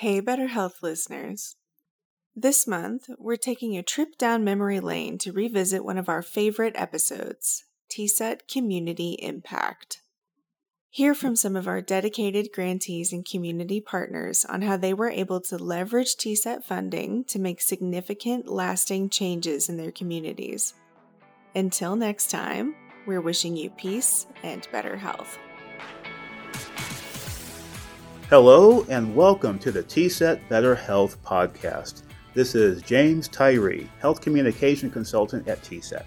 Hey, Better Health listeners. This month, we're taking a trip down memory lane to revisit one of our favorite episodes, TSET Community Impact. Hear from some of our dedicated grantees and community partners on how they were able to leverage TSET funding to make significant, lasting changes in their communities. Until next time, we're wishing you peace and better health. Hello and welcome to the TSET Better Health podcast. This is James Tyree, Health Communication Consultant at TSET.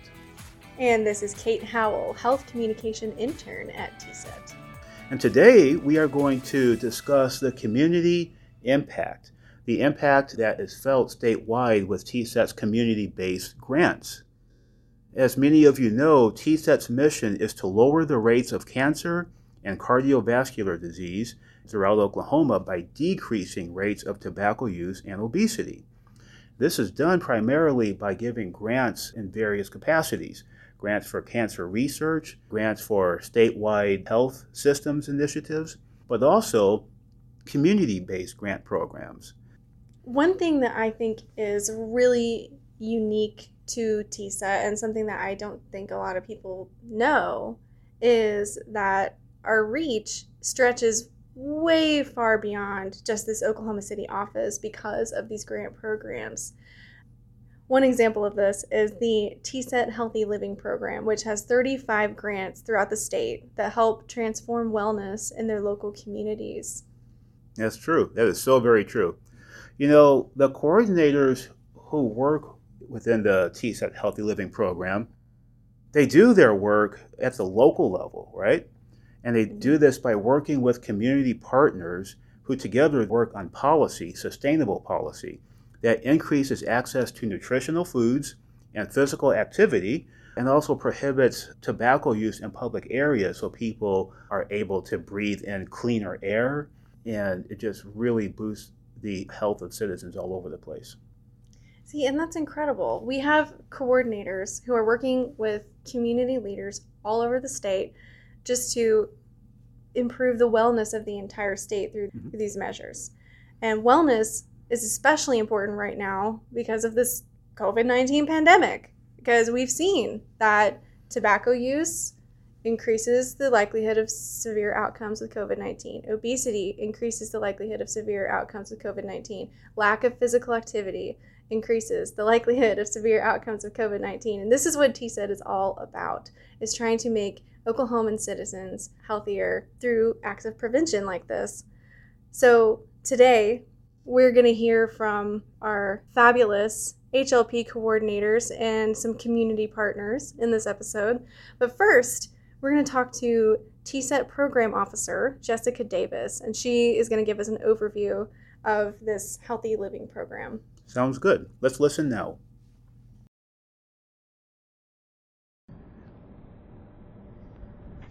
And this is Kate Howell, Health Communication Intern at TSET. And today we are going to discuss the community impact, the impact that is felt statewide with TSET's community-based grants. As many of you know, TSET's mission is to lower the rates of cancer and cardiovascular disease throughout Oklahoma by decreasing rates of tobacco use and obesity. This is done primarily by giving grants in various capacities, grants for cancer research, grants for statewide health systems initiatives, but also community-based grant programs. One thing that I think is really unique to TSET and something that I don't think a lot of people know is that our reach stretches way far beyond just this Oklahoma City office because of these grant programs. One example of this is the TSET Healthy Living Program, which has 35 grants throughout the state that help transform wellness in their local communities. That's true. That is so very true. You know, the coordinators who work within the TSET Healthy Living Program, they do their work at the local level, right? And they do this by working with community partners who together work on policy, sustainable policy, that increases access to nutritional foods and physical activity, and also prohibits tobacco use in public areas so people are able to breathe in cleaner air, and it just really boosts the health of citizens all over the place. See, and that's incredible. We have coordinators who are working with community leaders all over the state just to improve the wellness of the entire state through these measures. And wellness is especially important right now because of this COVID-19 pandemic, because we've seen that tobacco use increases the likelihood of severe outcomes with COVID-19. Obesity increases the likelihood of severe outcomes with COVID-19. Lack of physical activity increases the likelihood of severe outcomes of COVID-19. And this is what TSET is all about, is trying to make Oklahoman citizens healthier through acts of prevention like this. So today, we're going to hear from our fabulous HLP coordinators and some community partners in this episode. But first, we're going to talk to TSET Program Officer Jessica Davis, and she is going to give us an overview of this Healthy Living Program. Sounds good. Let's listen now.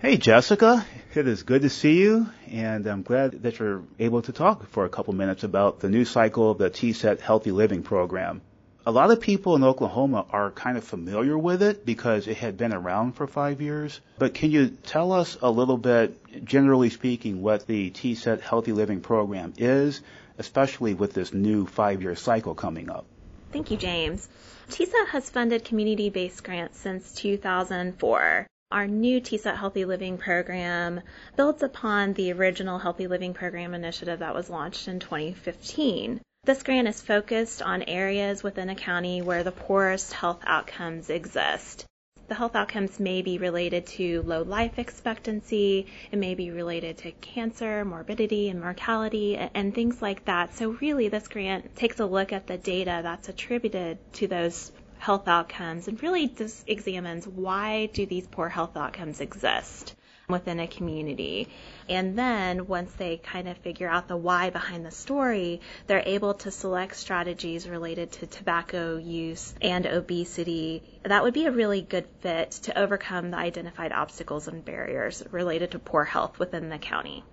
Hey, Jessica, it is good to see you, and I'm glad that you're able to talk for a couple minutes about the new cycle of the TSET Healthy Living Program. A lot of people in Oklahoma are kind of familiar with it because it had been around for 5 years, but can you tell us a little bit, generally speaking, what the TSET Healthy Living Program is, especially with this new 5-year cycle coming up? Thank you, James. TSET has funded community-based grants since 2004. Our new TSET Healthy Living Program builds upon the original Healthy Living Program initiative that was launched in 2015. This grant is focused on areas within a county where the poorest health outcomes exist. The health outcomes may be related to low life expectancy, it may be related to cancer, morbidity, and mortality, and things like that. So really, this grant takes a look at the data that's attributed to those health outcomes and really just examines why do these poor health outcomes exist within a community. And then once they kind of figure out the why behind the story, they're able to select strategies related to tobacco use and obesity that would be a really good fit to overcome the identified obstacles and barriers related to poor health within the county.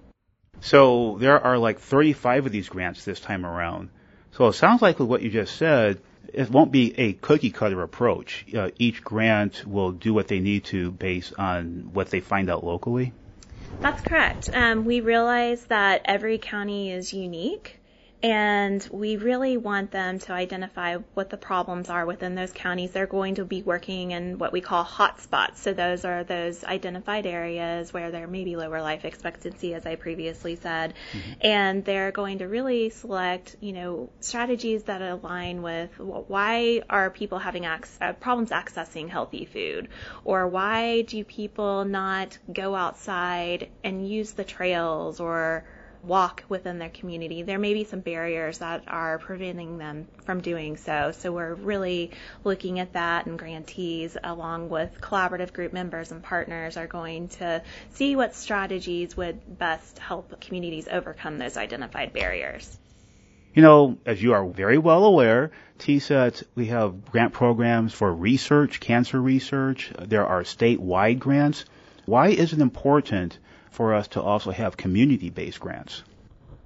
So there are like 35 of these grants this time around. So it sounds like with what you just said, it won't be a cookie-cutter approach. Each grant will do what they need to based on what they find out locally? That's correct. We realize that every county is unique, And we really want them to identify what the problems are within those counties. They're going to be working in what we call hot spots. So those are those identified areas where there may be lower life expectancy, as I previously said. Mm-hmm. And they're going to really select, you know, strategies that align with why are people having problems accessing healthy food, or why do people not go outside and use the trails or walk within their community. There may be some barriers that are preventing them from doing so. So we're really looking at that, and grantees along with collaborative group members and partners are going to see what strategies would best help communities overcome those identified barriers. You know, as you are very well aware, TSET, we have grant programs for research, cancer research. There are statewide grants. Why is it important for us to also have community-based grants?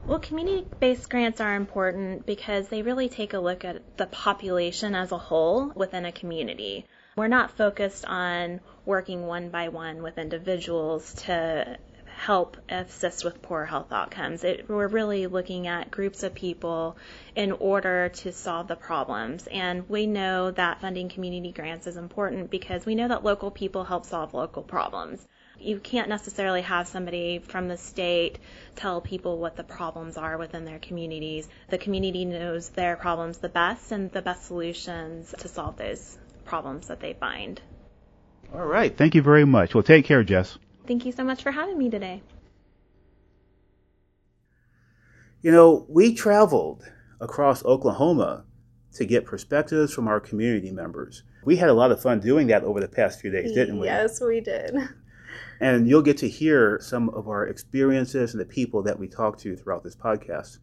Well, community-based grants are important because they really take a look at the population as a whole within a community. We're not focused on working one by one with individuals to help assist with poor health outcomes. We're really looking at groups of people in order to solve the problems. And we know that funding community grants is important because we know that local people help solve local problems. You can't necessarily have somebody from the state tell people what the problems are within their communities. The community knows their problems the best and the best solutions to solve those problems that they find. All right. Thank you very much. Well, take care, Jess. Thank you so much for having me today. You know, we traveled across Oklahoma to get perspectives from our community members. We had a lot of fun doing that over the past few days, didn't we? Yes, we did. And you'll get to hear some of our experiences and the people that we talk to throughout this podcast.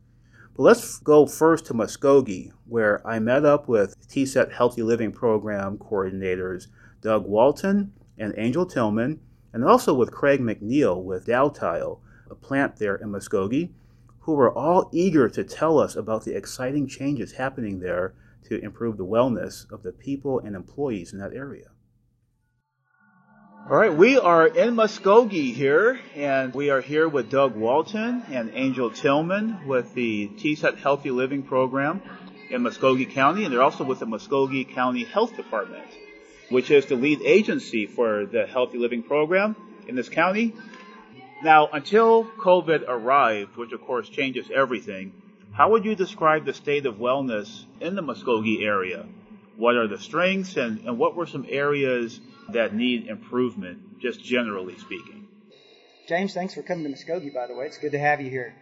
But let's go first to Muskogee, where I met up with TSET Healthy Living Program coordinators Doug Walton and Angel Tillman, and also with Craig McNeil with Daltile, a plant there in Muskogee, who were all eager to tell us about the exciting changes happening there to improve the wellness of the people and employees in that area. All right, we are in Muskogee here, and we are here with Doug Walton and Angel Tillman with the TSET Healthy Living Program in Muskogee County, and they're also with the Muskogee County Health Department, which is the lead agency for the Healthy Living Program in this county. Now, until COVID arrived, which of course changes everything, how would you describe the state of wellness in the Muskogee area? What are the strengths, and what were some areas that need improvement, just generally speaking? James, thanks for coming to Muskogee, by the way. It's good to have you here.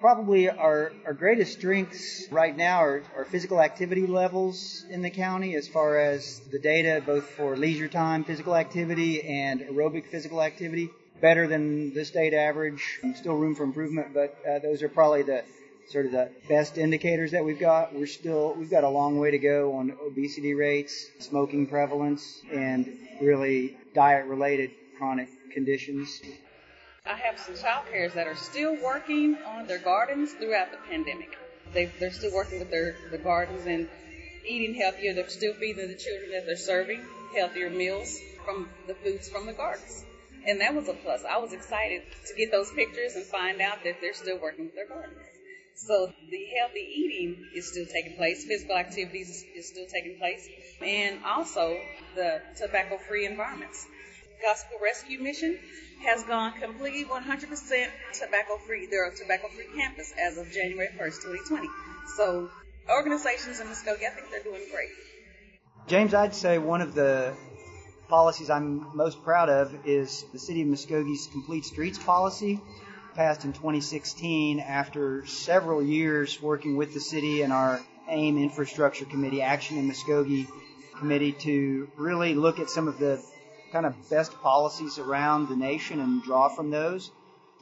Probably our greatest strengths right now are physical activity levels in the county, as far as the data, both for leisure time physical activity and aerobic physical activity. Better than the state average. Still room for improvement, but those are probably the sort of the best indicators that we've got. We've got a long way to go on obesity rates, smoking prevalence, and really diet-related chronic conditions. I have some child carers that are still working on their gardens throughout the pandemic. They're still working with their gardens and eating healthier. They're still feeding the children that they're serving healthier meals from the foods from the gardens. And that was a plus. I was excited to get those pictures and find out that they're still working with their gardens. So the healthy eating is still taking place. Physical activities is still taking place. And also the tobacco-free environments. Gospel Rescue Mission has gone completely 100% tobacco-free. They're a tobacco-free campus as of January 1st, 2020. So organizations in Muskogee, I think they're doing great. James, I'd say one of the policies I'm most proud of is the City of Muskogee's Complete Streets policy, passed in 2016 after several years working with the city and our AIM Infrastructure Committee, Action in Muskogee Committee, to really look at some of the kind of best policies around the nation and draw from those.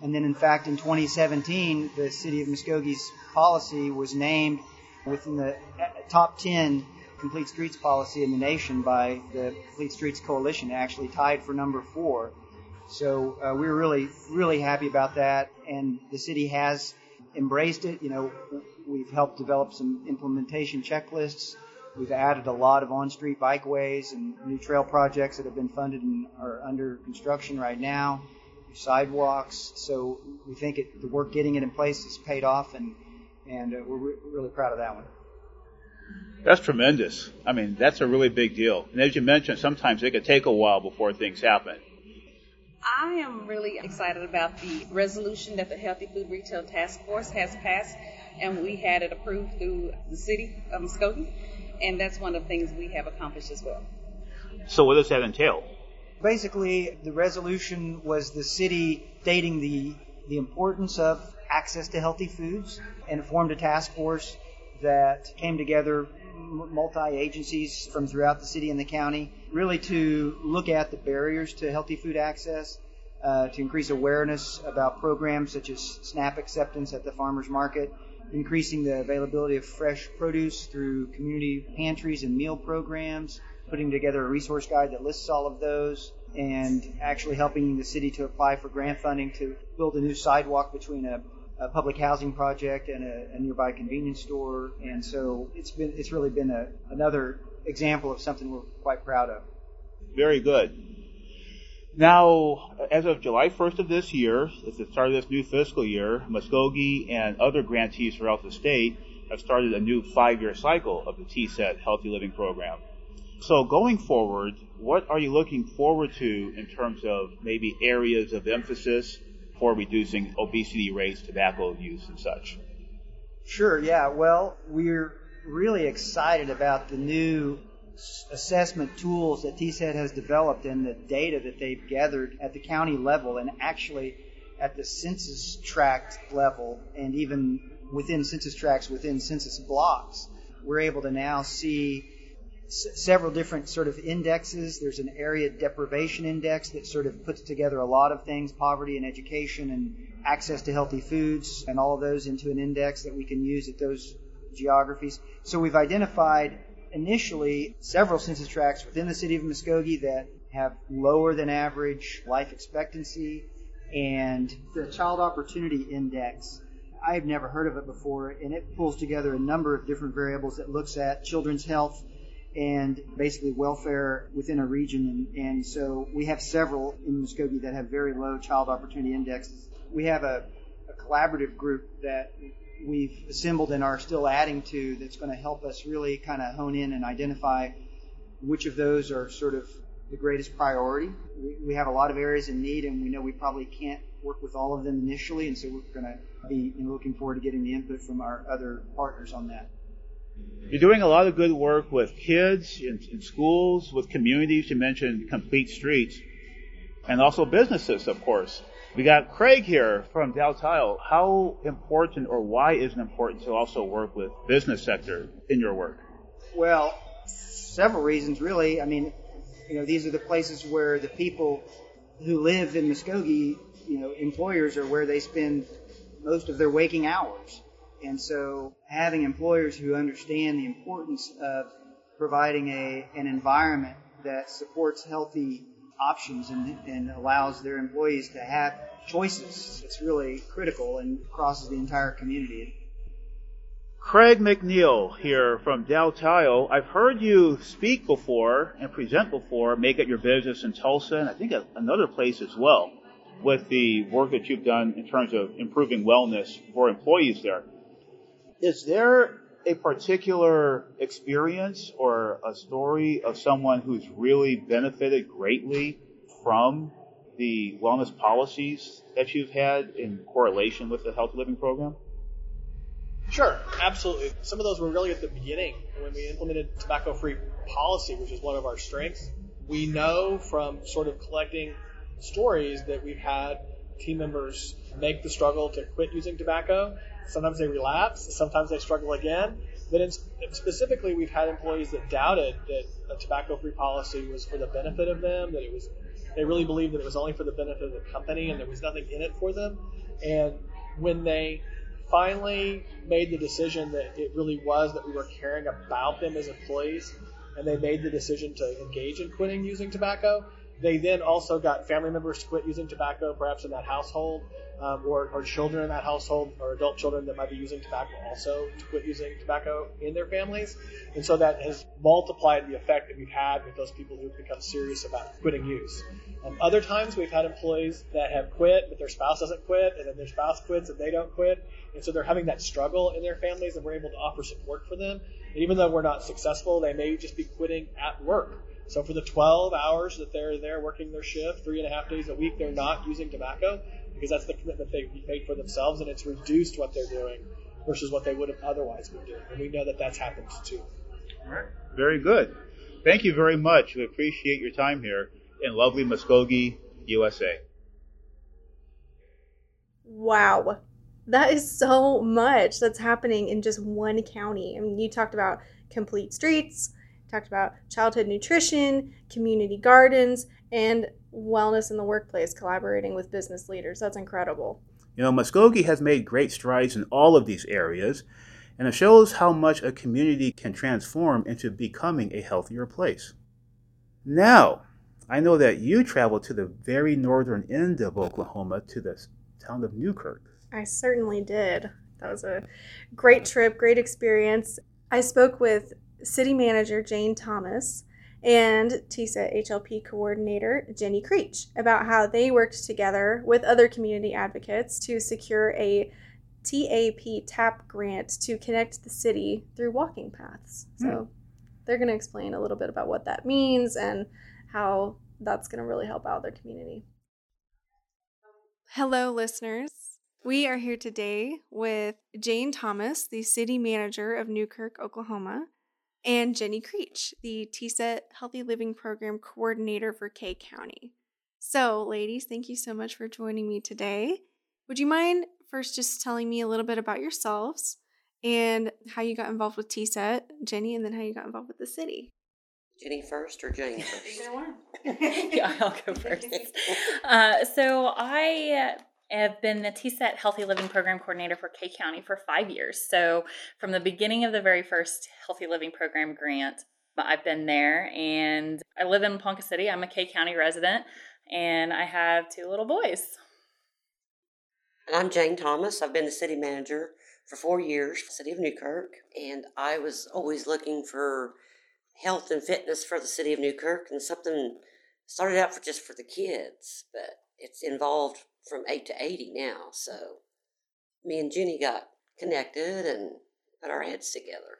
And then, in fact, in 2017, the City of Muskogee's policy was named within the top 10 Complete Streets policy in the nation by the Complete Streets Coalition, actually tied for number 4. So we're really, really happy about that, and the city has embraced it. You know, we've helped develop some implementation checklists. We've added a lot of on-street bikeways and new trail projects that have been funded and are under construction right now, sidewalks. So we think the work getting it in place has paid off, and and we're really proud of that one. That's tremendous. I mean, that's a really big deal. And as you mentioned, sometimes it could take a while before things happen. I am really excited about the resolution that the Healthy Food Retail Task Force has passed, and we had it approved through the city of Muskogee, and that's one of the things we have accomplished as well. So what does that entail? Basically, the resolution was the city stating the importance of access to healthy foods, and formed a task force that came together, multi-agencies from throughout the city and the county, really to look at the barriers to healthy food access, to increase awareness about programs such as SNAP acceptance at the farmers market, increasing the availability of fresh produce through community pantries and meal programs, putting together a resource guide that lists all of those, and actually helping the city to apply for grant funding to build a new sidewalk between a public housing project and a nearby convenience store. And so it's really been another example of something we're quite proud of. Very good. Now, as of July 1st of this year, at the start of this new fiscal year, Muskogee and other grantees throughout the state have started a new 5-year cycle of the TSET Healthy Living Program. So going forward, what are you looking forward to in terms of maybe areas of emphasis for reducing obesity rates, tobacco use, and such? Sure, yeah. Well, we're really excited about the new assessment tools that TSET has developed and the data that they've gathered at the county level and actually at the census tract level, and even within census tracts, within census blocks. We're able to now see several different sort of indexes. There's an area deprivation index that sort of puts together a lot of things, poverty and education and access to healthy foods and all of those into an index that we can use at those geographies. So we've identified initially several census tracts within the city of Muskogee that have lower than average life expectancy, and the Child Opportunity Index. I've never heard of it before, and it pulls together a number of different variables that looks at children's health and basically welfare within a region. And so we have several in Muskogee that have very low child opportunity indexes. We have a collaborative group that we've assembled and are still adding to that's going to help us really kind of hone in and identify which of those are sort of the greatest priority. We have a lot of areas in need, and we know we probably can't work with all of them initially, and so we're going to be looking forward to getting the input from our other partners on that. You're doing a lot of good work with kids, in schools, with communities. You mentioned Complete Streets, and also businesses, of course. We got Craig here from Daltile. How important, or why is it important to also work with business sector in your work? Well, several reasons, really. I mean, these are the places where the people who live in Muskogee, employers are where they spend most of their waking hours. And so having employers who understand the importance of providing an environment that supports healthy options and allows their employees to have choices, it's really critical and crosses the entire community. Craig McNeil here from Daltile. I've heard you speak before and present before, Make It Your Business in Tulsa, and I think another place as well, with the work that you've done in terms of improving wellness for employees there. Is there a particular experience or a story of someone who's really benefited greatly from the wellness policies that you've had in correlation with the Healthy Living Program? Sure, absolutely. Some of those were really at the beginning when we implemented tobacco-free policy, which is one of our strengths. We know from sort of collecting stories that we've had team members make the struggle to quit using tobacco. Sometimes they relapse, sometimes they struggle again. But specifically, we've had employees that doubted that a tobacco-free policy was for the benefit of them, that they really believed that it was only for the benefit of the company and there was nothing in it for them. And when they finally made the decision that it really was, that we were caring about them as employees, and they made the decision to engage in quitting using tobacco, they then also got family members to quit using tobacco, perhaps in that household, or children in that household, or adult children that might be using tobacco also to quit using tobacco in their families. And so that has multiplied the effect that we've had with those people who've become serious about quitting use. Other times we've had employees that have quit, but their spouse doesn't quit, and then their spouse quits and they don't quit. And so they're having that struggle in their families, and we're able to offer support for them. And even though we're not successful, they may just be quitting at work. So for the 12 hours that they're there working their shift, 3.5 days a week, they're not using tobacco, because that's the commitment they've made for themselves, and it's reduced what they're doing versus what they would have otherwise been doing. And we know that that's happened too. All right. Very good. Thank you very much. We appreciate your time here in lovely Muskogee, USA. Wow. That is so much that's happening in just one county. I mean, you talked about complete streets, talked about childhood nutrition, community gardens, and wellness in the workplace, collaborating with business leaders. That's incredible. You know, Muskogee has made great strides in all of these areas, and it shows how much a community can transform into becoming a healthier place. Now, I know that you traveled to the very northern end of Oklahoma to the town of Newkirk. I certainly did. That was a great trip, great experience. I spoke with City Manager Jane Thomas and TSET HLP Coordinator Jenny Creech about how they worked together with other community advocates to secure a TAP grant to connect the city through walking paths. So they're going to explain a little bit about what that means and how that's going to really help out their community. Hello, listeners. We are here today with Jane Thomas, the City Manager of Newkirk, Oklahoma, and Jenny Creech, the TSET Healthy Living Program Coordinator for Kay County. So, ladies, thank you so much for joining me today. Would you mind first just telling me a little bit about yourselves and how you got involved with TSET, Jenny, and then how you got involved with the city? Jenny first or Jane first? Either one. Yeah, I'll go first. So I have been the TSET Healthy Living Program Coordinator for Kay County for 5 years. So from the beginning of the very first Healthy Living Program grant, I've been there, and I live in Ponca City. I'm a Kay County resident, and I have 2 little boys. And I'm Jane Thomas. I've been the city manager for 4 years for the city of Newkirk, and I was always looking for health and fitness for the city of Newkirk, and something started out for the kids, but it's involved from 8 to 80 now. So me and Jenny got connected and put our heads together.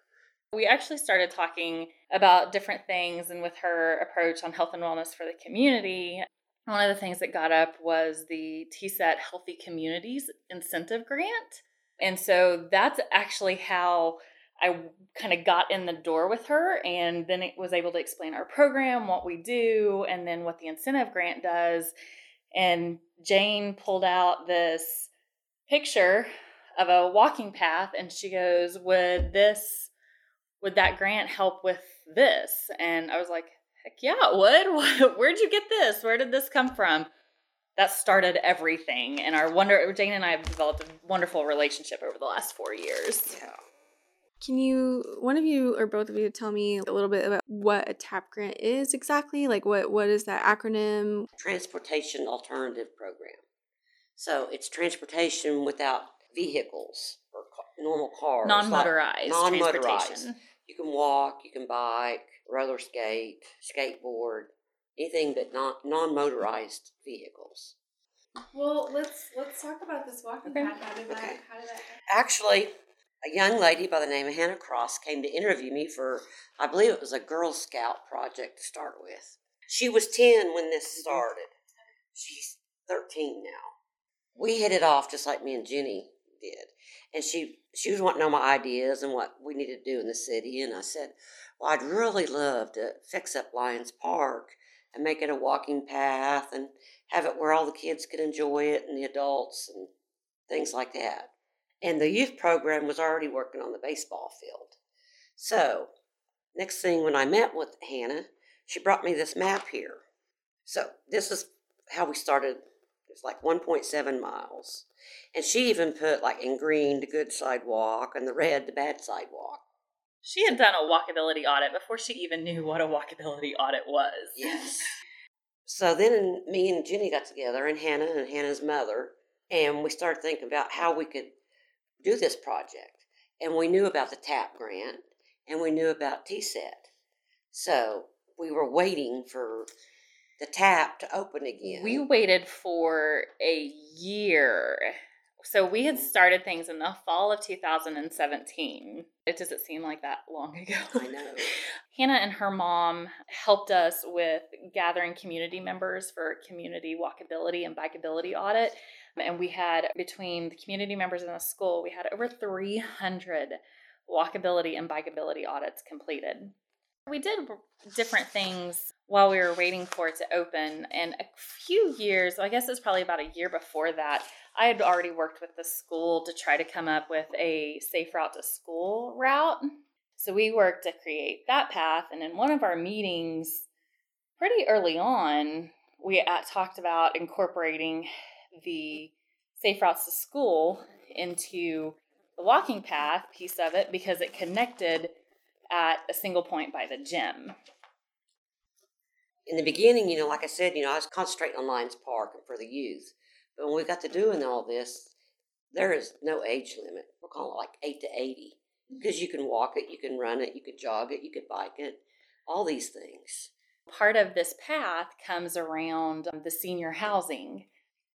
We actually started talking about different things, and with her approach on health and wellness for the community, one of the things that got up was the TSET Healthy Communities Incentive Grant. And so that's actually how I kind of got in the door with her, and then it was able to explain our program, what we do, and then what the incentive grant does. And Jane pulled out this picture of a walking path, and she goes, would that grant help with this? And I was like, heck yeah, it would. Where'd you get this? Where did this come from? That started everything. And Jane and I have developed a wonderful relationship over the last 4 years. Yeah. Can you, one of you or both of you, tell me a little bit about what a TAP grant is exactly? Like what is that acronym? Transportation Alternative Program. So it's transportation without vehicles or normal cars. Non-motorized. Like non-motorized. You can walk, you can bike, roller skate, skateboard, anything but non-motorized vehicles. Well, let's talk about this walking path. How did that actually, a young lady by the name of Hannah Cross came to interview me for, I believe it was a Girl Scout project to start with. She was 10 when this started. She's 13 now. We hit it off just like me and Jenny did. And she was wanting to know my ideas and what we needed to do in the city. And I said, well, I'd really love to fix up Lions Park and make it a walking path and have it where all the kids could enjoy it and the adults and things like that. And the youth program was already working on the baseball field. So, next thing when I met with Hannah, she brought me this map here. So, this is how we started. It's like 1.7 miles. And she even put, like, in green, the good sidewalk, and the red, the bad sidewalk. She had done a walkability audit before she even knew what a walkability audit was. Yes. So then me and Jenny got together, and Hannah and Hannah's mother, and we started thinking about how we could do this project. And we knew about the TAP grant, and we knew about TSET. So we were waiting for the tap to open again. We waited for a year. So we had started things in the fall of 2017. It doesn't seem like that long ago. I know. Hannah and her mom helped us with gathering community members for a community walkability and bikeability audit. And we had, between the community members in the school, we had over 300 walkability and bikeability audits completed. We did different things while we were waiting for it to open. And a few years, I guess it's probably about a year before that, I had already worked with the school to try to come up with a safe route to school route. So we worked to create that path. And in one of our meetings, pretty early on, we talked about incorporating the safe routes to school into the walking path piece of it because it connected at a single point by the gym. In the beginning, like I said, I was concentrating on Lions Park for the youth. But when we got to doing all this, there is no age limit. We're calling it like 8 to 80. Because you can walk it, you can run it, you could jog it, you could bike it, all these things. Part of this path comes around the senior housing.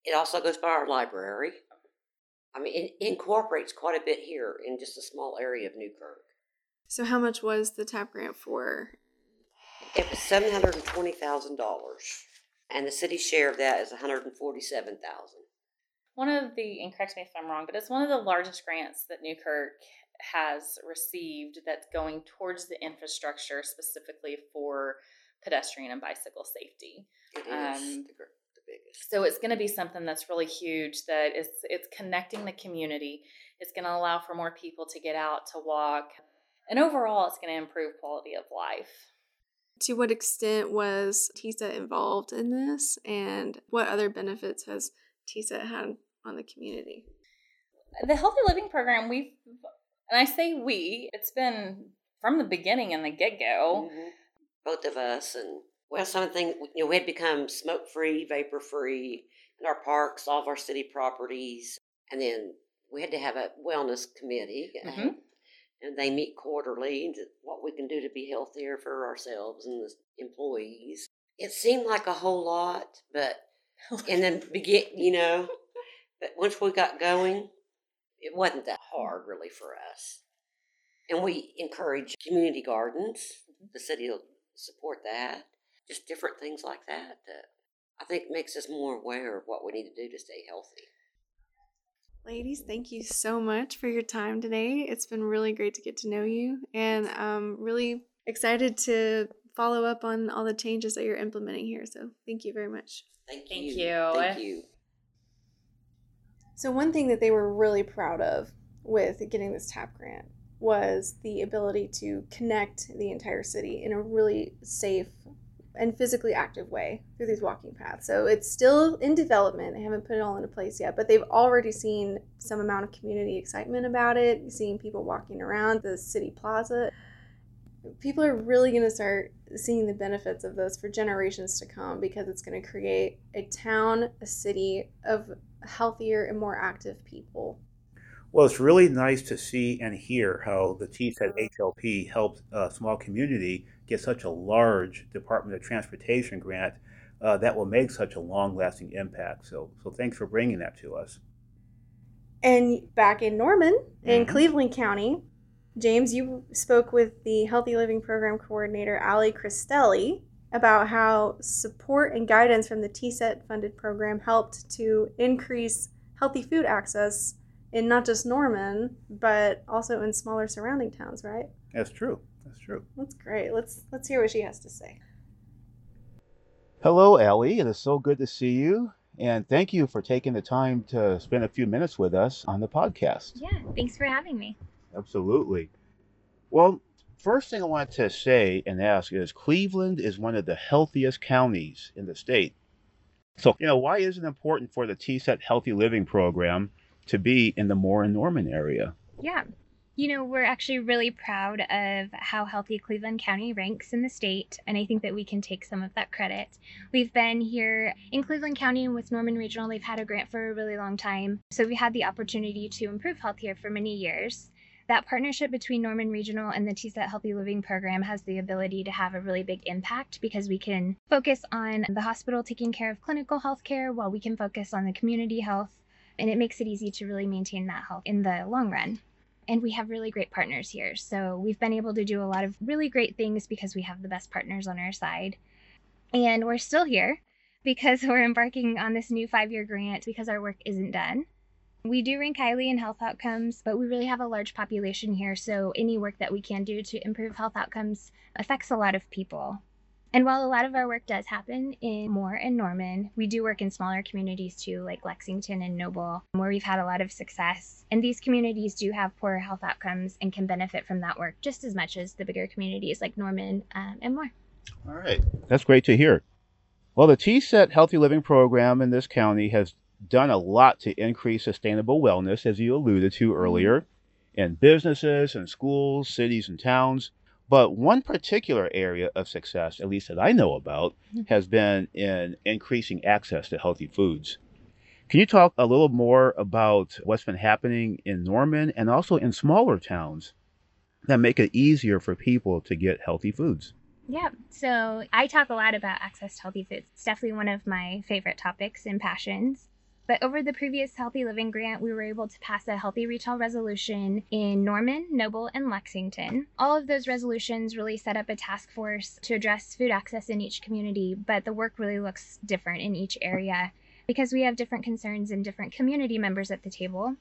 It also goes by our library. I mean, it incorporates quite a bit here in just a small area of Newkirk. So how much was the TAP grant for? It was $720,000. And the city's share of that is $147,000. One of the, and correct me if I'm wrong, but it's one of the largest grants that Newkirk has received that's going towards the infrastructure specifically for pedestrian and bicycle safety. It is the biggest. So it's going to be something that's really huge, that it's connecting the community. It's going to allow for more people to get out, to walk. And overall, it's going to improve quality of life. To what extent was TSET involved in this, and what other benefits has TSET had on the community? The Healthy Living Program, it's been from the beginning and the get-go. Mm-hmm. Both of us, and something, we had become smoke-free, vapor-free in our parks, all of our city properties, and then we had to have a wellness committee. Mm-hmm. And they meet quarterly, and what we can do to be healthier for ourselves and the employees. It seemed like a whole lot, but in the beginning, but once we got going, it wasn't that hard really for us. And we encourage community gardens. The city will support that. Just different things like that that I think makes us more aware of what we need to do to stay healthy. Ladies, thank you so much for your time today. It's been really great to get to know you, and I'm really excited to follow up on all the changes that you're implementing here. So thank you very much. Thank you. So one thing that they were really proud of with getting this TAP grant was the ability to connect the entire city in a really safe and physically active way through these walking paths. So it's still in development. They haven't put it all into place yet, but they've already seen some amount of community excitement about it, seeing people walking around the city plaza. People are really going to start seeing the benefits of this for generations to come, because it's going to create a town, a city of healthier and more active people. Well, it's really nice to see and hear how the TSET HLP helped a small community get such a large Department of Transportation grant that will make such a long-lasting impact. So thanks for bringing that to us. And back in Norman, in Cleveland County, James, you spoke with the Healthy Living Program Coordinator, Ali Cristelli, about how support and guidance from the TSET-funded program helped to increase healthy food access in not just Norman, but also in smaller surrounding towns, right? That's true. That's great. Let's hear what she has to say. Hello, Allie. It is so good to see you. And thank you for taking the time to spend a few minutes with us on the podcast. Yeah, thanks for having me. Absolutely. Well, first thing I want to say and ask is Cleveland is one of the healthiest counties in the state. So, why is it important for the TSET Healthy Living Program to be in the Moore and Norman area? Yeah. We're actually really proud of how healthy Cleveland County ranks in the state, and I think that we can take some of that credit. We've been here in Cleveland County and with Norman Regional. They've had a grant for a really long time, so we had the opportunity to improve health here for many years. That partnership between Norman Regional and the TSET Healthy Living Program has the ability to have a really big impact because we can focus on the hospital taking care of clinical health care while we can focus on the community health, and it makes it easy to really maintain that health in the long run. And we have really great partners here. So we've been able to do a lot of really great things because we have the best partners on our side. And we're still here because we're embarking on this new 5-year grant because our work isn't done. We do rank highly in health outcomes, but we really have a large population here. So any work that we can do to improve health outcomes affects a lot of people. And while a lot of our work does happen in Moore and Norman, we do work in smaller communities too, like Lexington and Noble, where we've had a lot of success. And these communities do have poorer health outcomes and can benefit from that work just as much as the bigger communities like Norman and Moore. All right. That's great to hear. Well, the TSET Healthy Living Program in this county has done a lot to increase sustainable wellness, as you alluded to earlier, in businesses and schools, cities and towns. But one particular area of success, at least that I know about, has been in increasing access to healthy foods. Can you talk a little more about what's been happening in Norman and also in smaller towns that make it easier for people to get healthy foods? Yeah, so I talk a lot about access to healthy foods. It's definitely one of my favorite topics and passions. But over the previous Healthy Living Grant, we were able to pass a healthy retail resolution in Norman, Noble, and Lexington. All of those resolutions really set up a task force to address food access in each community, but the work really looks different in each area because we have different concerns and different community members at the table.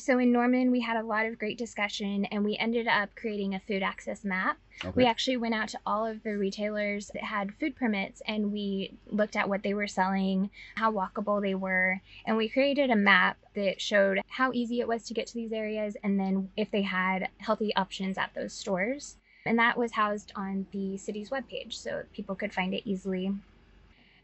So in Norman, we had a lot of great discussion and we ended up creating a food access map. Okay. We actually went out to all of the retailers that had food permits and we looked at what they were selling, how walkable they were, and we created a map that showed how easy it was to get to these areas and then if they had healthy options at those stores. And that was housed on the city's webpage so people could find it easily.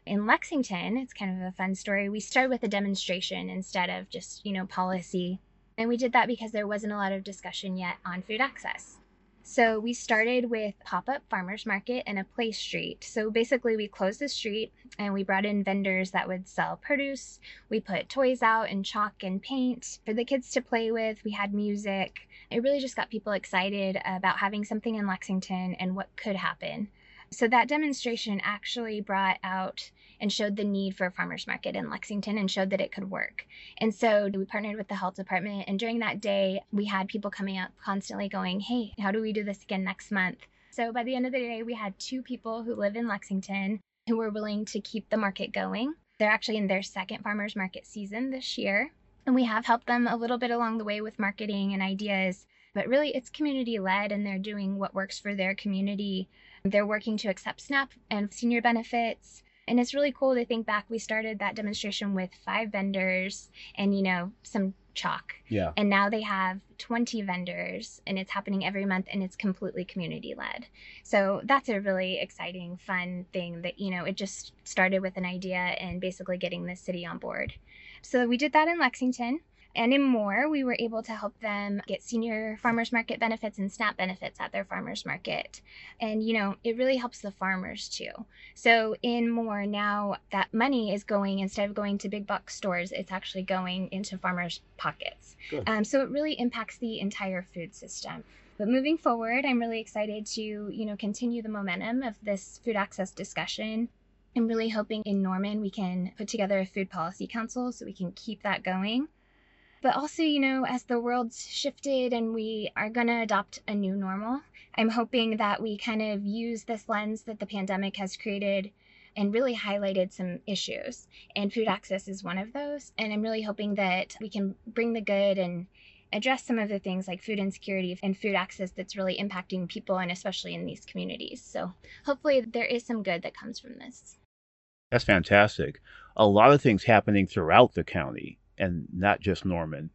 In Lexington, it's kind of a fun story. We started with a demonstration instead of just, policy. And we did that because there wasn't a lot of discussion yet on food access. So we started with pop-up farmers market and a play street. So basically we closed the street and we brought in vendors that would sell produce. We put toys out and chalk and paint for the kids to play with. We had music. It really just got people excited about having something in Lexington and what could happen. So that demonstration actually brought out and showed the need for a farmers market in Lexington and showed that it could work. And so we partnered with the health department, and during that day, we had people coming up constantly going, hey, how do we do this again next month? So by the end of the day, we had 2 people who live in Lexington who were willing to keep the market going. They're actually in their 2nd farmers market season this year. And we have helped them a little bit along the way with marketing and ideas, but really it's community led and they're doing what works for their community. They're working to accept SNAP and senior benefits. And it's really cool to think back, we started that demonstration with 5 vendors and, some chalk. Yeah. And now they have 20 vendors and it's happening every month and it's completely community led. So that's a really exciting, fun thing that, it just started with an idea and basically getting the city on board. So we did that in Lexington. And in Moore, we were able to help them get senior farmers market benefits and SNAP benefits at their farmers market. And, it really helps the farmers too. So in Moore now that money is going, instead of going to big box stores, it's actually going into farmers' pockets. So it really impacts the entire food system. But moving forward, I'm really excited to, continue the momentum of this food access discussion. I'm really hoping in Norman, we can put together a food policy council so we can keep that going. But also, as the world's shifted and we are going to adopt a new normal, I'm hoping that we kind of use this lens that the pandemic has created and really highlighted some issues. And food access is one of those. And I'm really hoping that we can bring the good and address some of the things like food insecurity and food access that's really impacting people and especially in these communities. So hopefully there is some good that comes from this. That's fantastic. A lot of things happening throughout the county. And not just Norman.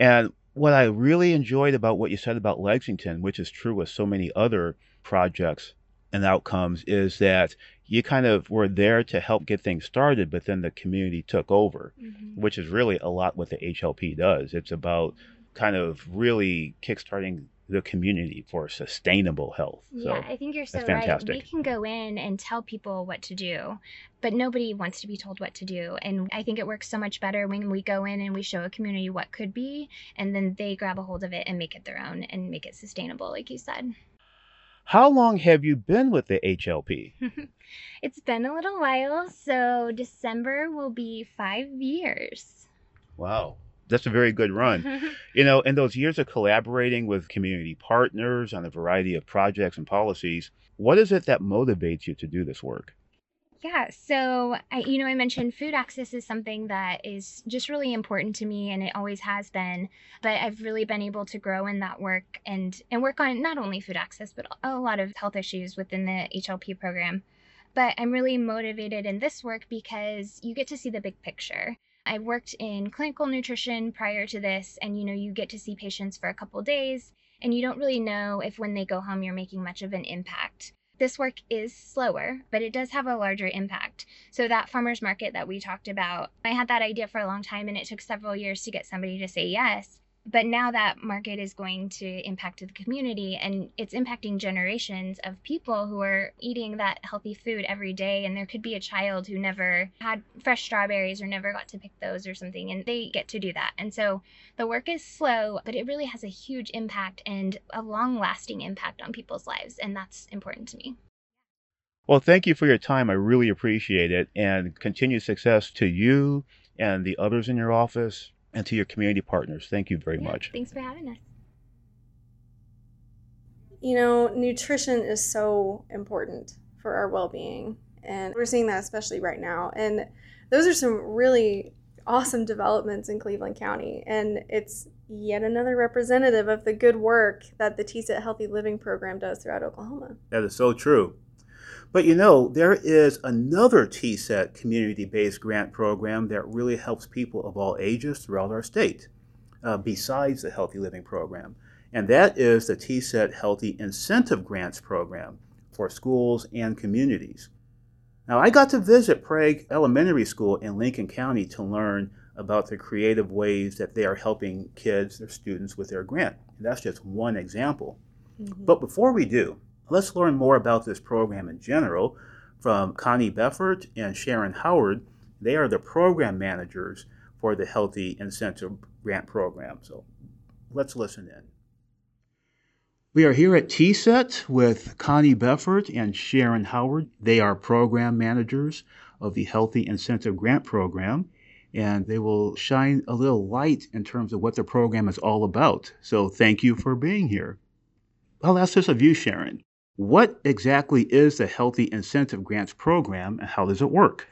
And what I really enjoyed about what you said about Lexington, which is true with so many other projects and outcomes, is that you kind of were there to help get things started, but then the community took over, which is really a lot what the HLP does. It's about kind of really kickstarting the community for sustainable health. Yeah, so I think you're so right. We can go in and tell people what to do, but nobody wants to be told what to do. And I think it works so much better when we go in and we show a community what could be, and then they grab a hold of it and make it their own and make it sustainable, like you said. How long have you been with the HLP? It's been a little while, so December will be 5 years. Wow. That's a very good run. You know, in those years of collaborating with community partners on a variety of projects and policies, what is it that motivates you to do this work? Yeah, so, I mentioned food access is something that is just really important to me, and it always has been, but I've really been able to grow in that work and work on not only food access, but a lot of health issues within the HLP program. But I'm really motivated in this work because you get to see the big picture. I worked in clinical nutrition prior to this, and, you get to see patients for a couple days, and you don't really know if when they go home you're making much of an impact. This work is slower, but it does have a larger impact. So that farmer's market that we talked about, I had that idea for a long time, and it took several years to get somebody to say yes. But now that market is going to impact the community, and it's impacting generations of people who are eating that healthy food every day. And there could be a child who never had fresh strawberries or never got to pick those or something, and they get to do that. And so the work is slow, but it really has a huge impact and a long-lasting impact on people's lives. And that's important to me. Well, thank you for your time. I really appreciate it, and continued success to you and the others in your office. And to your community partners, thank you very much. Thanks for having us. Nutrition is so important for our well-being, and we're seeing that especially right now. And those are some really awesome developments in Cleveland County, and it's yet another representative of the good work that the TSET Healthy Living Program does throughout Oklahoma. That is so true. But there is another TSET community-based grant program that really helps people of all ages throughout our state, besides the Healthy Living Program. And that is the TSET Healthy Incentive Grants Program for schools and communities. Now, I got to visit Prague Elementary School in Lincoln County to learn about the creative ways that they are helping kids, their students, with their grant. And that's just one example. Mm-hmm. But before we do, let's learn more about this program in general from Connie Beffert and Sharon Howard. They are the program managers for the Healthy Incentive Grant Program. So let's listen in. We are here at TSET with Connie Beffert and Sharon Howard. They are program managers of the Healthy Incentive Grant Program, and they will shine a little light in terms of what the program is all about. So thank you for being here. I'll ask this of you, Sharon. What exactly is the Healthy Incentive Grants Program, and how does it work?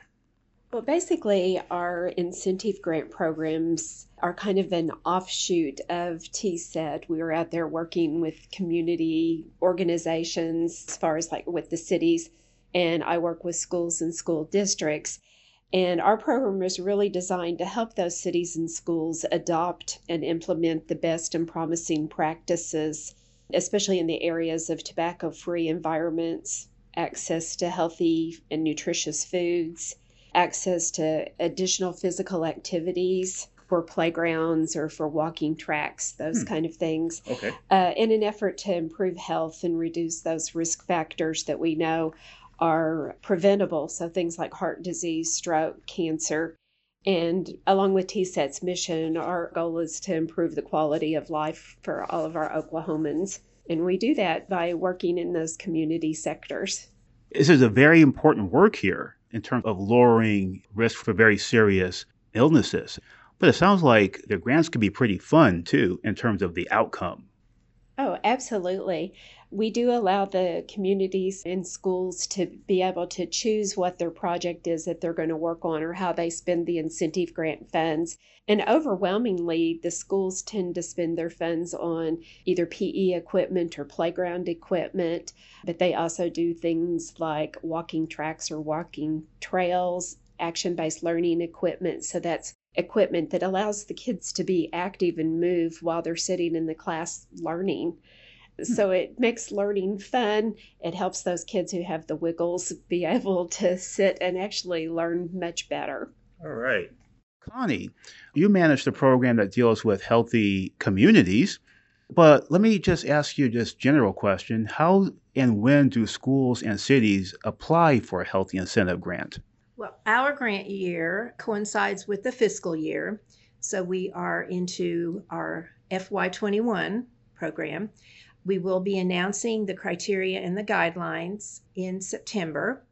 Well, basically, our incentive grant programs are kind of an offshoot of TSET. We are out there working with community organizations as far as with the cities, and I work with schools and school districts. And our program is really designed to help those cities and schools adopt and implement the best and promising practices, especially in the areas of tobacco-free environments, access to healthy and nutritious foods, access to additional physical activities for playgrounds or for walking tracks, those kind of things, okay, in an effort to improve health and reduce those risk factors that we know are preventable, so things like heart disease, stroke, cancer. And along with TSET's mission, our goal is to improve the quality of life for all of our Oklahomans. And we do that by working in those community sectors. This is a very important work here in terms of lowering risk for very serious illnesses. But it sounds like the grants could be pretty fun, too, in terms of the outcome. Oh, absolutely. We do allow the communities and schools to be able to choose what their project is that they're going to work on or how they spend the incentive grant funds. And overwhelmingly, the schools tend to spend their funds on either PE equipment or playground equipment, but they also do things like walking tracks or walking trails, action-based learning equipment. So that's equipment that allows the kids to be active and move while they're sitting in the class learning. So it makes learning fun. It helps those kids who have the wiggles be able to sit and actually learn much better. All right. Connie, you manage the program that deals with healthy communities. But let me just ask you this general question. How and when do schools and cities apply for a healthy incentive grant? Well, our grant year coincides with the fiscal year. So we are into our FY21 program. We will be announcing the criteria and the guidelines in September.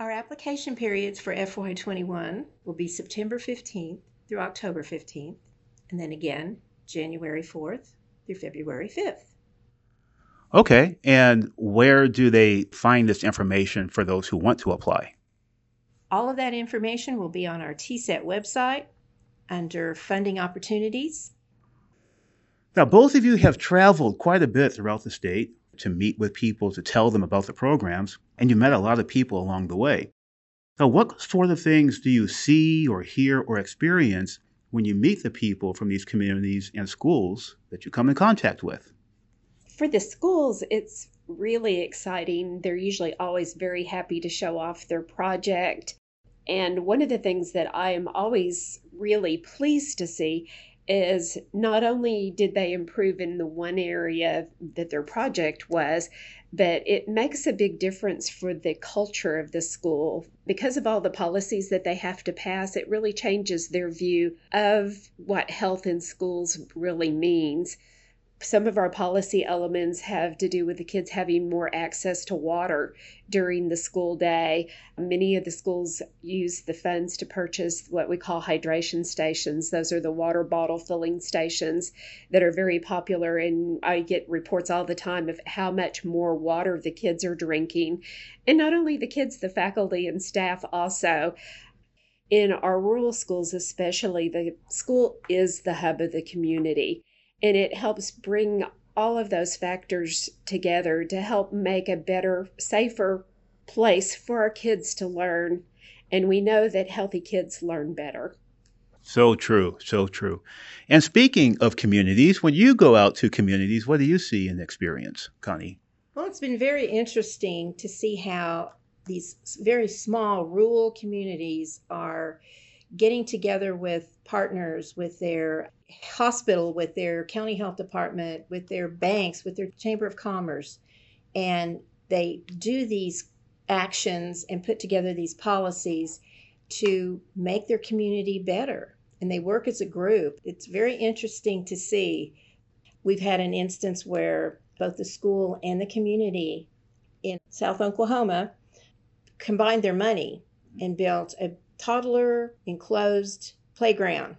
Our application periods for FY21 will be September 15th through October 15th, and then again, January 4th through February 5th. Okay, and where do they find this information for those who want to apply? All of that information will be on our TSET website under Funding Opportunities. Now, both of you have traveled quite a bit throughout the state to meet with people, to tell them about the programs, and you met a lot of people along the way. Now, what sort of things do you see or hear or experience when you meet the people from these communities and schools that you come in contact with? For the schools, it's really exciting. They're usually always very happy to show off their project. And one of the things that I am always really pleased to see is not only did they improve in the one area that their project was, but it makes a big difference for the culture of the school. Because of all the policies that they have to pass, it really changes their view of what health in schools really means. Some of our policy elements have to do with the kids having more access to water during the school day. Many of the schools use the funds to purchase what we call hydration stations. Those are the water bottle filling stations that are very popular, and I get reports all the time of how much more water the kids are drinking. And not only the kids, the faculty and staff also. In our rural schools especially, the school is the hub of the community. And it helps bring all of those factors together to help make a better, safer place for our kids to learn. And we know that healthy kids learn better. So true, so true. And speaking of communities, when you go out to communities, what do you see and experience, Connie? Well, it's been very interesting to see how these very small rural communities are getting together with partners, with their hospital, with their county health department, with their banks, with their chamber of commerce. And they do these actions and put together these policies to make their community better. And they work as a group. It's very interesting to see. We've had an instance where both the school and the community in South Oklahoma combined their money and built a toddler enclosed playground,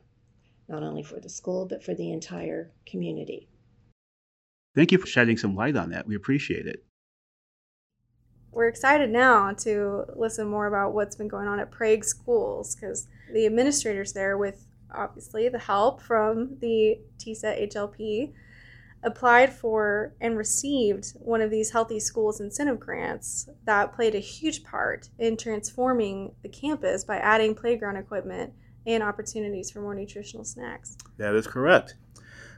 not only for the school, but for the entire community. Thank you for shedding some light on that. We appreciate it. We're excited now to listen more about what's been going on at Prague schools, because the administrators there, with obviously the help from the TSET HLP, applied for and received one of these Healthy Schools incentive grants that played a huge part in transforming the campus by adding playground equipment and opportunities for more nutritional snacks. That is correct.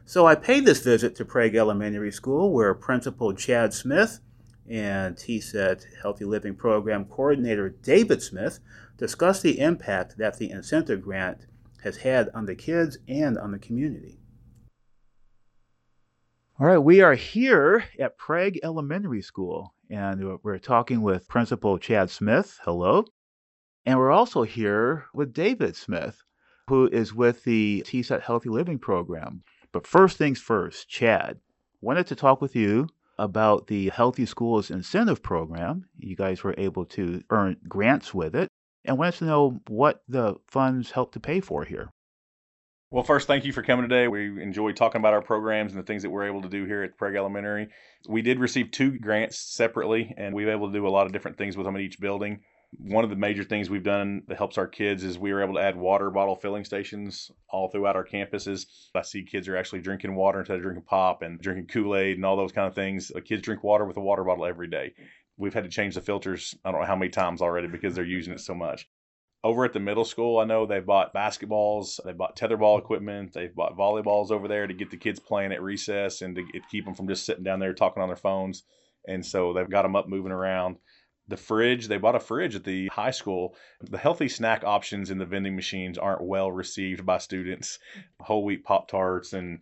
So I paid this visit to Prague Elementary School, where Principal Chad Smith and TSET Healthy Living Program Coordinator David Smith discussed the impact that the incentive grant has had on the kids and on the community. All right, we are here at Prague Elementary School, and we're talking with Principal Chad Smith. Hello. And we're also here with David Smith, who is with the TSET Healthy Living Program. But first things first, Chad, wanted to talk with you about the Healthy Schools Incentive Program. You guys were able to earn grants with it, and wanted to know what the funds helped to pay for here. Well, first, thank you for coming today. We enjoyed talking about our programs and the things that we're able to do here at Prague Elementary. We did receive two grants separately, and we were able to do a lot of different things with them in each building. One of the major things we've done that helps our kids is we were able to add water bottle filling stations all throughout our campuses. I see kids are actually drinking water instead of drinking pop and drinking Kool-Aid and all those kind of things. The kids drink water with a water bottle every day. We've had to change the filters, I don't know how many times already, because they're using it so much. Over at the middle school, I know they've bought basketballs, they've bought tetherball equipment, they've bought volleyballs over there to get the kids playing at recess and to keep them from just sitting down there talking on their phones. And so they've got them up moving around. The fridge, they bought a fridge at the high school. The healthy snack options in the vending machines aren't well received by students. Whole wheat Pop-Tarts and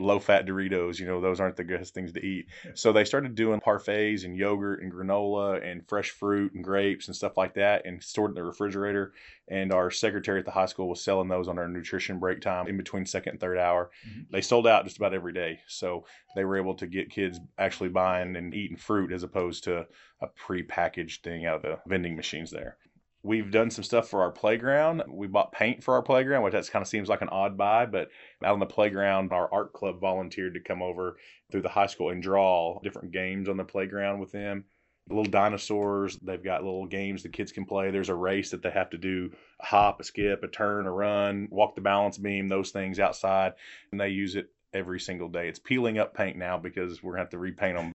low-fat Doritos, you know, those aren't the best things to eat. So they started doing parfaits and yogurt and granola and fresh fruit and grapes and stuff like that and stored in the refrigerator. And our secretary at the high school was selling those on our nutrition break time in between second and third hour. Mm-hmm. They sold out just about every day. So they were able to get kids actually buying and eating fruit as opposed to a pre-packaged thing out of the vending machines there. We've done some stuff for our playground. We bought paint for our playground, which that kind of seems like an odd buy, but out on the playground, our art club volunteered to come over through the high school and draw different games on the playground with them. Little dinosaurs, they've got little games the kids can play. There's a race that they have to do, a hop, a skip, a turn, a run, walk the balance beam, those things outside, and they use it every single day. It's peeling up paint now because we're going to have to repaint them.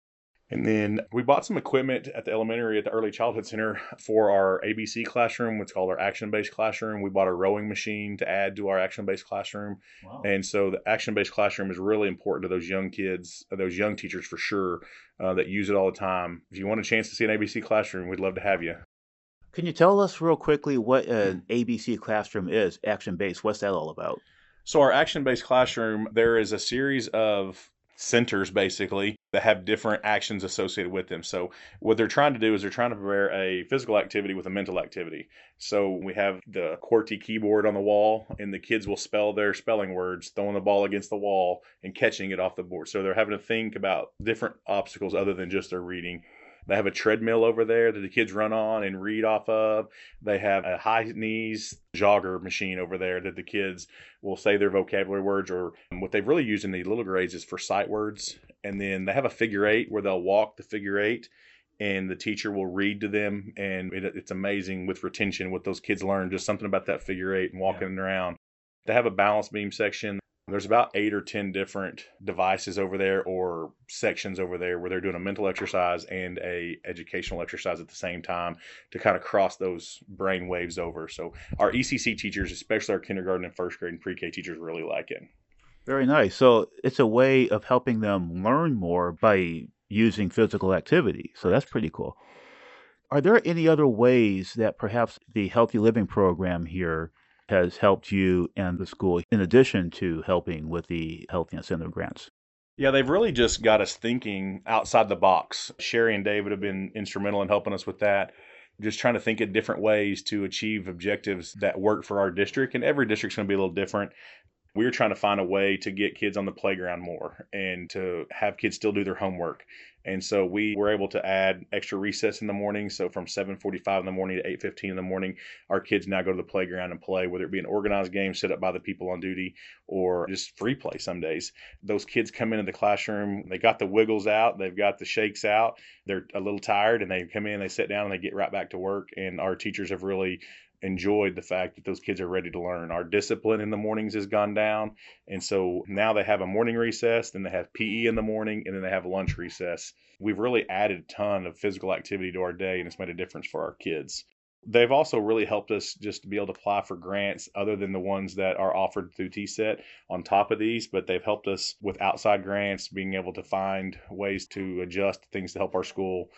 And then we bought some equipment at the elementary, at the Early Childhood Center, for our ABC classroom, what's called our action-based classroom. We bought a rowing machine to add to our action-based classroom. Wow. And so the action-based classroom is really important to those young kids, those young teachers for sure, that use it all the time. If you want a chance to see an ABC classroom, we'd love to have you. Can you tell us real quickly what an ABC classroom is, action-based? What's that all about? So our action-based classroom, there is a series of centers basically that have different actions associated with them. So what they're trying to do is they're trying to pair a physical activity with a mental activity. So we have the QWERTY keyboard on the wall, and the kids will spell their spelling words, throwing the ball against the wall and catching it off the board. So they're having to think about different obstacles other than just their reading. They have a treadmill over there that the kids run on and read off of. They have a high knees jogger machine over there that the kids will say their vocabulary words, or what they've really used in the little grades is for sight words. And then they have a figure eight where they'll walk the figure eight and the teacher will read to them. And it's amazing with retention what those kids learn, just something about that figure eight and walking around. They have a balance beam section. There's about 8 or 10 different devices over there or sections over there where they're doing a mental exercise and a educational exercise at the same time to kind of cross those brain waves over. So our ECC teachers, especially our kindergarten and first grade and pre-K teachers, really like it. Very nice. So it's a way of helping them learn more by using physical activity. So that's pretty cool. Are there any other ways that perhaps the Healthy Living program here has helped you and the school in addition to helping with the Healthy Incentive Grants? Yeah, they've really just got us thinking outside the box. Sherry and David have been instrumental in helping us with that. Just trying to think of different ways to achieve objectives that work for our district, and every district's going to be a little different. We're trying to find a way to get kids on the playground more and to have kids still do their homework. And so we were able to add extra recess in the morning. So from 7:45 in the morning to 8:15 in the morning, our kids now go to the playground and play, whether it be an organized game set up by the people on duty or just free play some days. Those kids come into the classroom, they got the wiggles out, they've got the shakes out, they're a little tired, and they come in, they sit down, and they get right back to work. And our teachers have really enjoyed the fact that those kids are ready to learn. Our discipline in the mornings has gone down. And so now they have a morning recess, then they have PE in the morning, and then they have lunch recess. We've really added a ton of physical activity to our day, and it's made a difference for our kids. They've also really helped us just to be able to apply for grants other than the ones that are offered through TSET on top of these, but they've helped us with outside grants, being able to find ways to adjust things to help our school.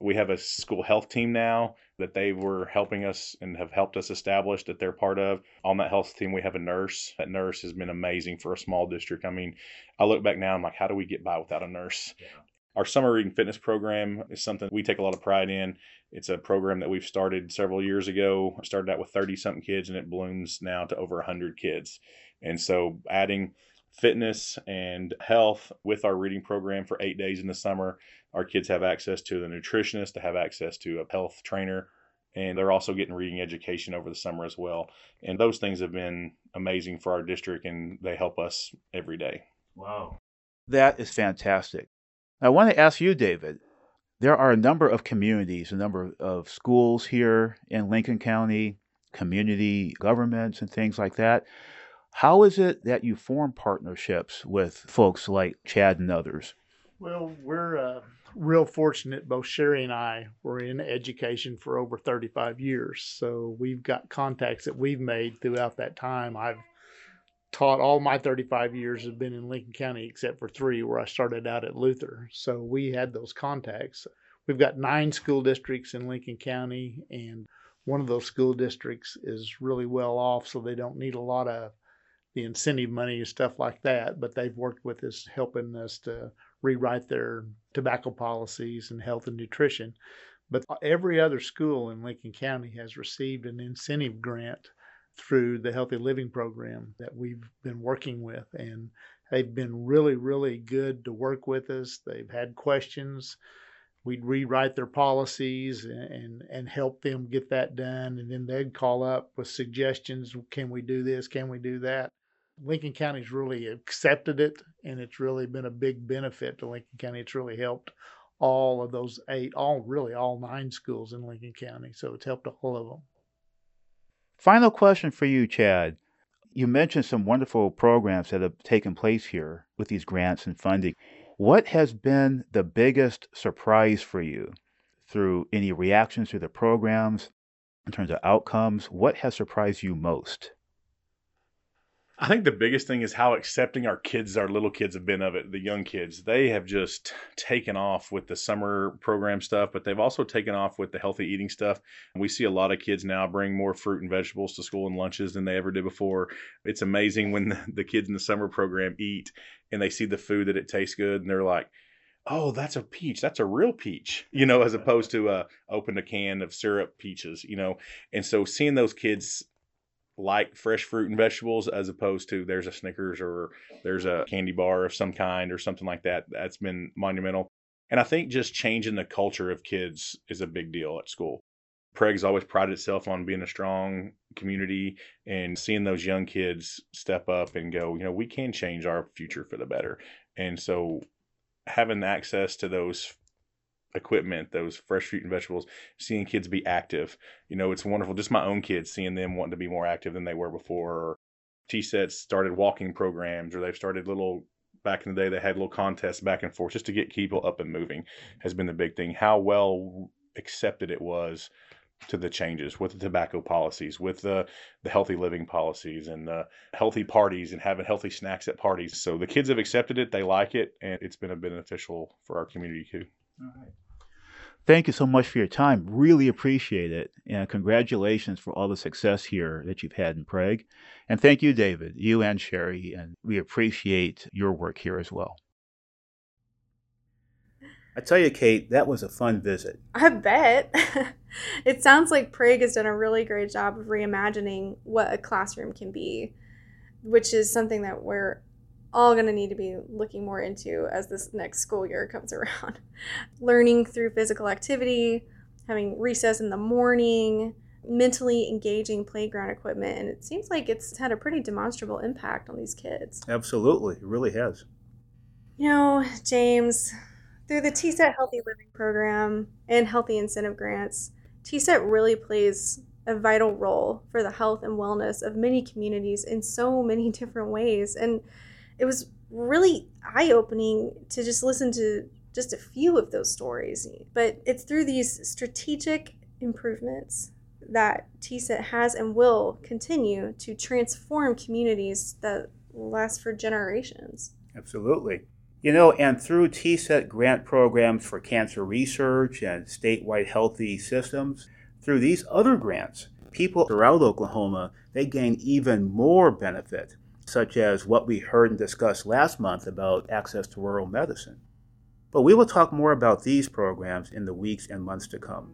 We have a school health team now that they were helping us and have helped us establish that they're part of. On that health team, we have a nurse. That nurse has been amazing for a small district. I mean, I look back now, I'm like, how do we get by without a nurse? Yeah. Our summer reading fitness program is something we take a lot of pride in. It's a program that we've started several years ago. I started out with 30-something kids, and it blooms now to over 100 kids. And so adding fitness and health with our reading program for 8 days in the summer. Our kids have access to the nutritionist, they have access to a health trainer, and they're also getting reading education over the summer as well. And those things have been amazing for our district, and they help us every day. Wow. That is fantastic. I want to ask you, David, there are a number of communities, a number of schools here in Lincoln County, community governments and things like that. How is it that you form partnerships with folks like Chad and others? Well, we're real fortunate. Both Sherry and I were in education for over 35 years. So we've got contacts that we've made throughout that time. I've taught all my 35 years have been in Lincoln County, except for 3 where I started out at Luther. So we had those contacts. We've got 9 school districts in Lincoln County, and one of those school districts is really well off, so they don't need a lot of the incentive money and stuff like that, but they've worked with us, helping us to rewrite their tobacco policies and health and nutrition. But every other school in Lincoln County has received an incentive grant through the Healthy Living Program that we've been working with, and they've been really, really good to work with us. They've had questions. We'd rewrite their policies and help them get that done, and then they'd call up with suggestions. Can we do this? Can we do that? Lincoln County's really accepted it, and it's really been a big benefit to Lincoln County. It's really helped all of those 8, all 9 schools in Lincoln County, so it's helped all of them. Final question for you, Chad. You mentioned some wonderful programs that have taken place here with these grants and funding. What has been the biggest surprise for you through any reactions to the programs in terms of outcomes? What has surprised you most? I think the biggest thing is how accepting our little kids have been of it, the young kids. They have just taken off with the summer program stuff, but they've also taken off with the healthy eating stuff. And we see a lot of kids now bring more fruit and vegetables to school and lunches than they ever did before. It's amazing when the kids in the summer program eat and they see the food that it tastes good and they're like, oh, that's a peach. That's a real peach, as opposed to open a can of syrup peaches, And so seeing those kids like fresh fruit and vegetables as opposed to there's a Snickers or there's a candy bar of some kind or something like that, that's been monumental. And I think just changing the culture of kids is a big deal at school. Prague's always prided itself on being a strong community, and seeing those young kids step up and go, we can change our future for the better. And so having access to those equipment, those fresh fruit and vegetables, seeing kids be active. It's wonderful. Just my own kids, seeing them wanting to be more active than they were before. Or TSET started walking programs, or they've started little, back in the day, they had little contests back and forth just to get people up and moving has been the big thing. How well accepted it was to the changes with the tobacco policies, with the healthy living policies and the healthy parties and having healthy snacks at parties. So the kids have accepted it, they like it, and it's been a beneficial for our community too. All right. Thank you so much for your time. Really appreciate it. And congratulations for all the success here that you've had in Prague. And thank you, David, you and Sherry, and we appreciate your work here as well. I tell you, Kate, that was a fun visit. I bet. It sounds like Prague has done a really great job of reimagining what a classroom can be, which is something that we're all going to need to be looking more into as this next school year comes around. Learning through physical activity, having recess in the morning, mentally engaging playground equipment, and it seems like it's had a pretty demonstrable impact on these kids. Absolutely, it really has. James, through the TSET Healthy Living Program and Healthy Incentive Grants, TSET really plays a vital role for the health and wellness of many communities in so many different ways. And it was really eye-opening to just listen to just a few of those stories. But it's through these strategic improvements that TSET has and will continue to transform communities that last for generations. Absolutely. And through TSET grant programs for cancer research and statewide healthy systems, through these other grants, people throughout Oklahoma, they gain even more benefit, such as what we heard and discussed last month about access to rural medicine. But we will talk more about these programs in the weeks and months to come.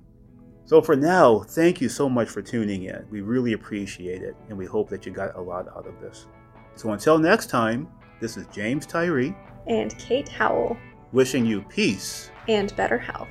So for now, thank you so much for tuning in. We really appreciate it, and we hope that you got a lot out of this. So until next time, this is James Tyree and Kate Howell wishing you peace and better health.